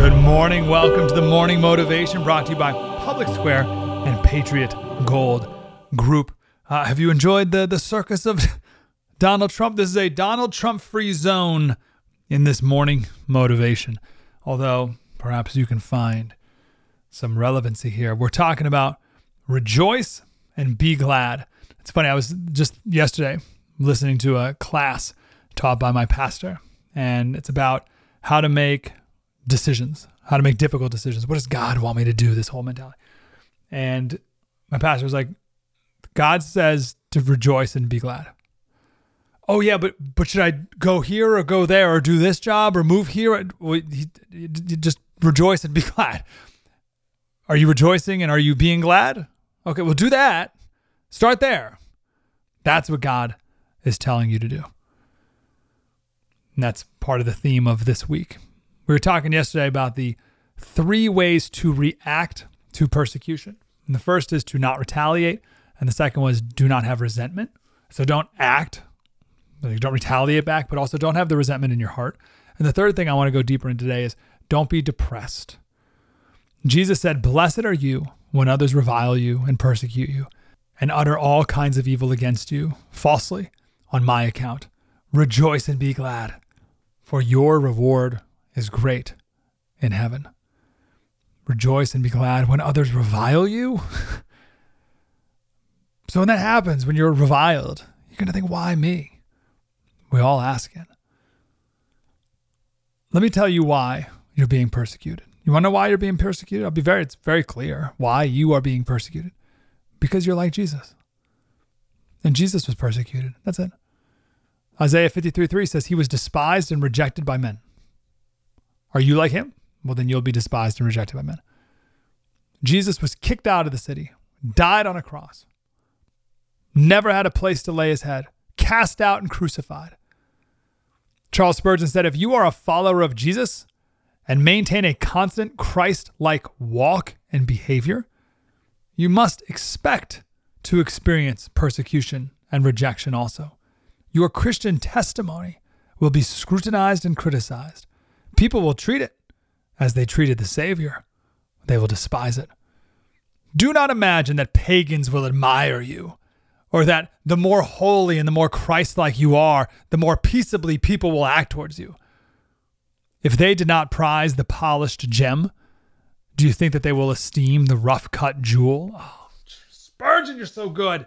Good morning. Welcome to the Morning Motivation, brought to you by Public Square and Patriot Gold Group. Have you enjoyed the circus of Donald Trump? This is a Donald Trump-free zone in this morning motivation, although perhaps you can find some relevancy here. We're talking about rejoice and be glad. It's funny, I was just yesterday listening to a class taught by my pastor, and it's about how to make decisions, how to make difficult decisions. What does God want me to do? This whole mentality. And my pastor was like, God says to rejoice and be glad. Oh yeah, but should I go here or go there or do this job or move here? Just rejoice and be glad. Are you rejoicing and are you being glad? Okay, well do that. Start there. That's what God is telling you to do. And that's part of the theme of this week. We were talking yesterday about the three ways to react to persecution. And the first is to not retaliate. And the second was do not have resentment. So don't act, don't retaliate back, but also don't have the resentment in your heart. And the third thing I want to go deeper in today is don't be depressed. Jesus said, "Blessed are you when others revile you and persecute you and utter all kinds of evil against you falsely on my account. Rejoice and be glad, for your reward is great in heaven." Rejoice and be glad when others revile you. So when that happens, when you're reviled, you're going to think, why me? We all ask it. Let me tell you why you're being persecuted. You want to know why you're being persecuted? It's very clear why you are being persecuted. Because you're like Jesus. And Jesus was persecuted. That's it. Isaiah 53:3 says he was despised and rejected by men. Are you like him? Well, then you'll be despised and rejected by men. Jesus was kicked out of the city, died on a cross, never had a place to lay his head, cast out and crucified. Charles Spurgeon said, if you are a follower of Jesus and maintain a constant Christ-like walk and behavior, you must expect to experience persecution and rejection also. Your Christian testimony will be scrutinized and criticized. People will treat it as they treated the Savior. They will despise it. Do not imagine that pagans will admire you, or that the more holy and the more Christ-like you are, the more peaceably people will act towards you. If they did not prize the polished gem, do you think that they will esteem the rough-cut jewel? Oh, Spurgeon, you're so good.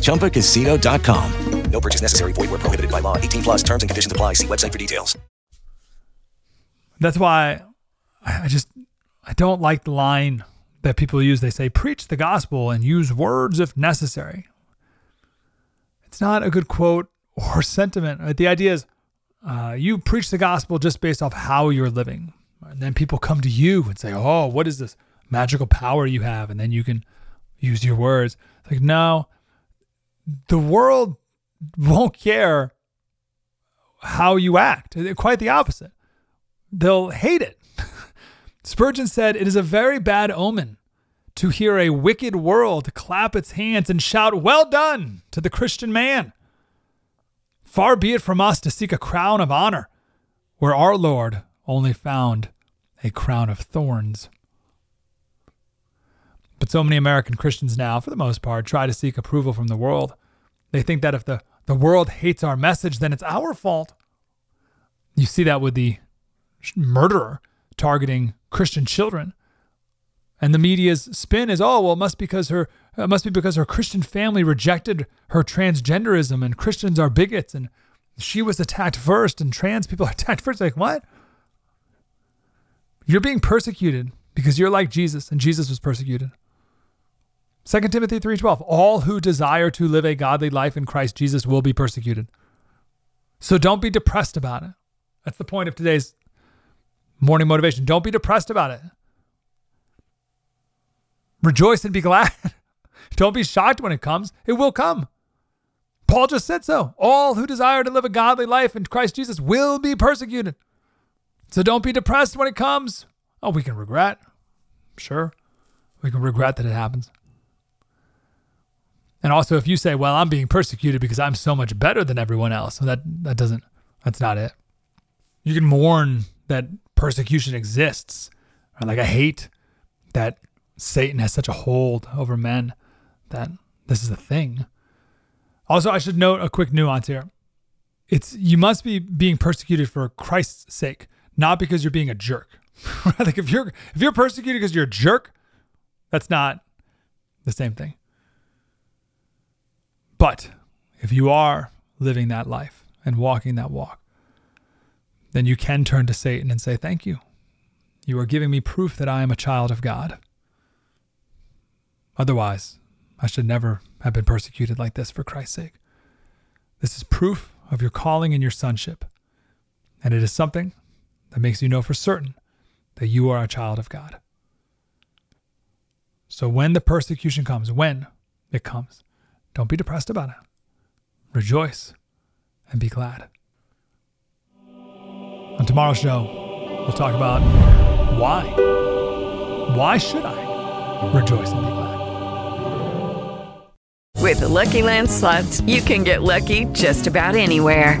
ChumbaCasino.com. No purchase necessary. Void where prohibited by law. 18 plus terms and conditions apply. See website for details. That's why I don't like the line that people use. They say, preach the gospel and use words if necessary. It's not a good quote or sentiment. Right? The idea is you preach the gospel just based off how you're living. And then people come to you and say, oh, what is this magical power you have? And then you can use your words. It's like, no, the world won't care how you act. Quite the opposite. they'll hate it. Spurgeon said, "It is a very bad omen to hear a wicked world clap its hands and shout, 'Well done!' to the Christian man. Far be it from us to seek a crown of honor where our Lord only found a crown of thorns." But so many American Christians now, for the most part, try to seek approval from the world. They think that if the world hates our message, then it's our fault. You see that with the murderer targeting Christian children. And the media's spin is, oh, well, it must be because her Christian family rejected her transgenderism and Christians are bigots and she was attacked first and trans people are attacked first. Like, what? You're being persecuted because you're like Jesus, and Jesus was persecuted. 2 Timothy 3:12, all who desire to live a godly life in Christ Jesus will be persecuted. So don't be depressed about it. That's the point of today's morning motivation. Don't be depressed about it. Rejoice and be glad. Don't be shocked when it comes. It will come. Paul just said so. All who desire to live a godly life in Christ Jesus will be persecuted. So don't be depressed when it comes. Oh, we can regret. Sure. We can regret that it happens. And also if you say, well, I'm being persecuted because I'm so much better than everyone else. So that's not it. You can mourn that persecution exists. Right? Like, I hate that Satan has such a hold over men that this is a thing. Also, I should note a quick nuance here. You must be being persecuted for Christ's sake, not because you're being a jerk. Like, if you're persecuted because you're a jerk, that's not the same thing. But if you are living that life and walking that walk, then you can turn to Satan and say, thank you. You are giving me proof that I am a child of God. Otherwise, I should never have been persecuted like this for Christ's sake. This is proof of your calling and your sonship. And it is something that makes you know for certain that you are a child of God. So when the persecution comes, don't be depressed about it. Rejoice and be glad. On tomorrow's show, we'll talk about why. Why should I rejoice and be glad? With the Lucky Land Slots, you can get lucky just about anywhere.